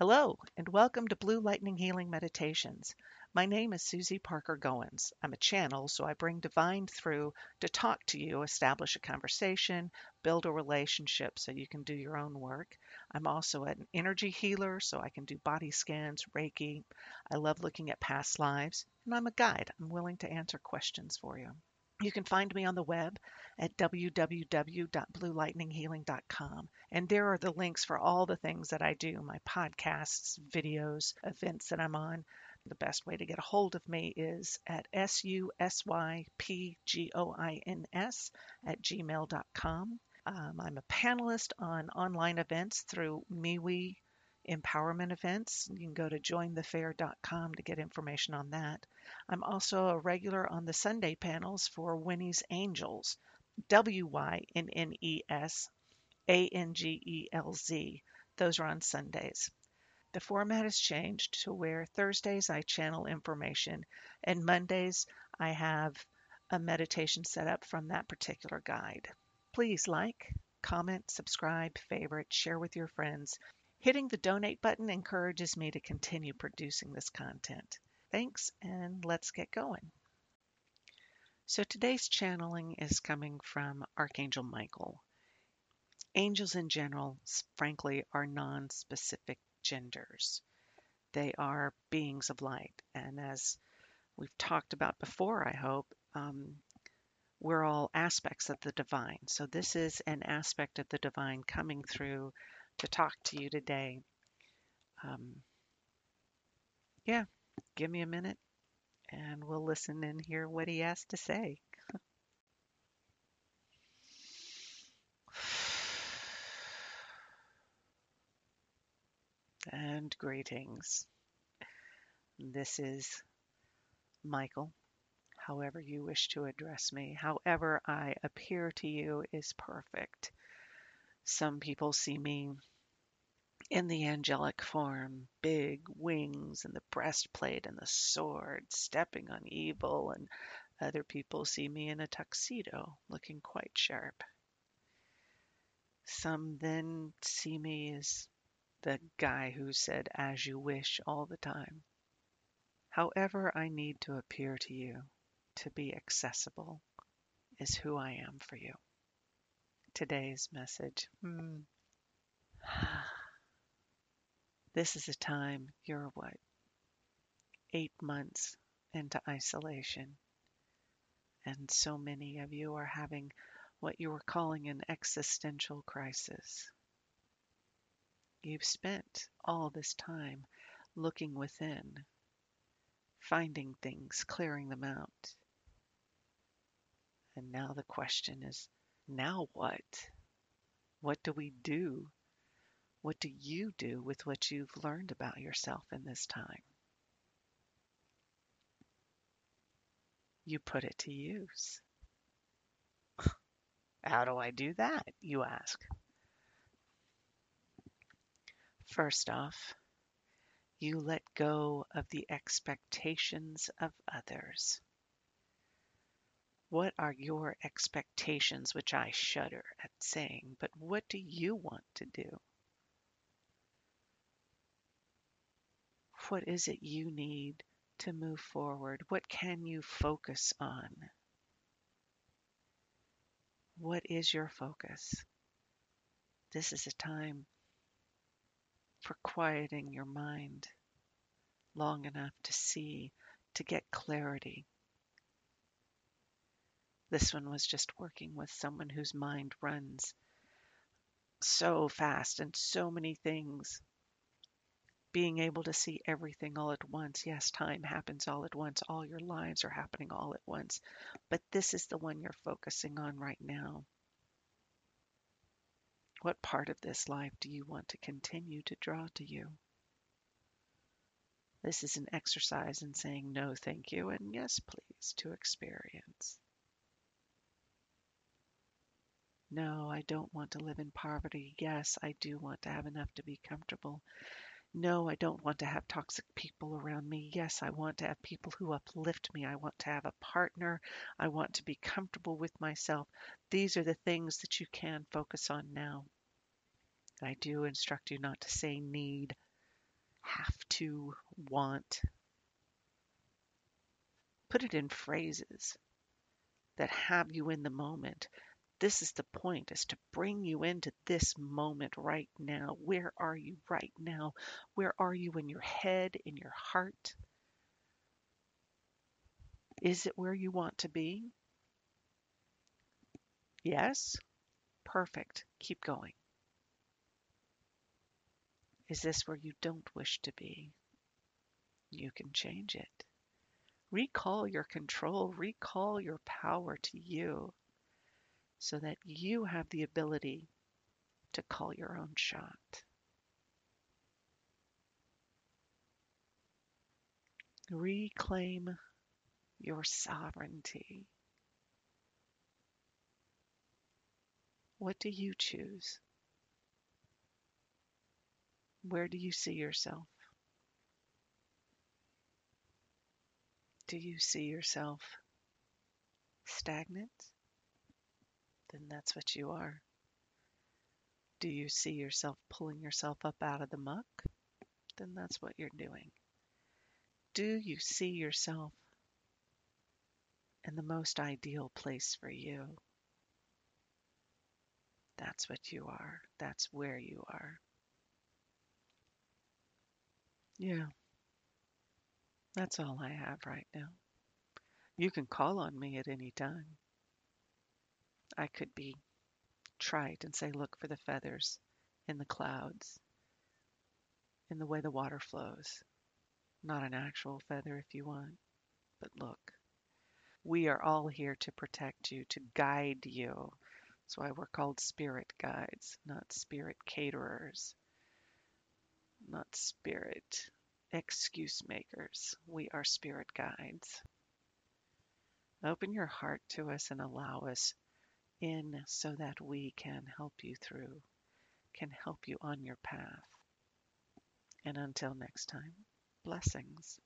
Hello, and welcome to Blue Lightning Healing Meditations. My name is Susie Parker Goins. I'm a channel, so I bring divine through to talk to you, establish a conversation, build a relationship so you can do your own work. I'm also an energy healer, so I can do body scans, Reiki. I love looking at past lives, and I'm a guide. I'm willing to answer questions for you. You can find me on the web at www.bluelightninghealing.com. And there are the links for all the things that I do, my podcasts, videos, events that I'm on. The best way to get a hold of me is at susypgoins@gmail.com. I'm a panelist on online events through MeWe empowerment events. You can go to jointhefair.com to get information on that. I'm also a regular on the Sunday panels for Winnie's Angels, WYNNESANGELZ. Those are on Sundays. The format has changed to where Thursdays I channel information and Mondays I have a meditation set up from that particular guide. Please like, comment, subscribe, favorite, share with your friends. Hitting the donate button encourages me to continue producing this content. Thanks, and let's get going. So today's channeling is coming from Archangel Michael. Angels in general, frankly, are non-specific genders. They are beings of light, and as we've talked about before, I hope, we're all aspects of the divine. So this is an aspect of the divine coming through to talk to you today. Give me a minute and we'll listen and hear what he has to say. And greetings. This is Michael. However you wish to address me, however I appear to you is perfect. Some people see me in the angelic form, big wings and the breastplate and the sword, stepping on evil, and other people see me in a tuxedo, looking quite sharp. Some then see me as the guy who said, "As you wish," all the time. However I need to appear to you, to be accessible, is who I am for you. Today's message. This is a time you're 8 months into isolation, and so many of you are having what you were calling an existential crisis. You've spent all this time looking within, finding things, clearing them out, and now the question is, now what? What do we do? What do you do with what you've learned about yourself in this time? You put it to use. How do I do that, you ask? First off, you let go of the expectations of others. What are your expectations, which I shudder at saying, but what do you want to do? What is it you need to move forward? What can you focus on? What is your focus? This is a time for quieting your mind long enough to see, to get clarity. This one was just working with someone whose mind runs so fast and so many things. Being able to see everything all at once. Yes, time happens all at once. All your lives are happening all at once. But this is the one you're focusing on right now. What part of this life do you want to continue to draw to you? This is an exercise in saying no, thank you, and yes, please, to experience. No, I don't want to live in poverty. Yes, I do want to have enough to be comfortable. No, I don't want to have toxic people around me. Yes, I want to have people who uplift me. I want to have a partner. I want to be comfortable with myself. These are the things that you can focus on now. I do instruct you not to say need. to want, put it in phrases that have you in the moment. This is the point, is to bring you into this moment right now. Where are you right now? Where are you in your head, in your heart? Is it where you want to be? Yes? Perfect. Keep going. Is this where you don't wish to be? You can change it. Recall your control. Recall your power to you so that you have the ability to call your own shot. Reclaim your sovereignty. What do you choose? Where do you see yourself? Do you see yourself stagnant? Then that's what you are. Do you see yourself pulling yourself up out of the muck? Then that's what you're doing. Do you see yourself in the most ideal place for you? That's what you are. That's where you are. Yeah. That's all I have right now. You can call on me at any time. I could be trite and say, look for the feathers in the clouds, in the way the water flows. Not an actual feather if you want, but look. We are all here to protect you, to guide you. That's why we're called spirit guides, not spirit caterers, not spirit excuse makers. We are spirit guides. Open your heart to us and allow us in so that we can help you through, can help you on your path. And until next time, blessings.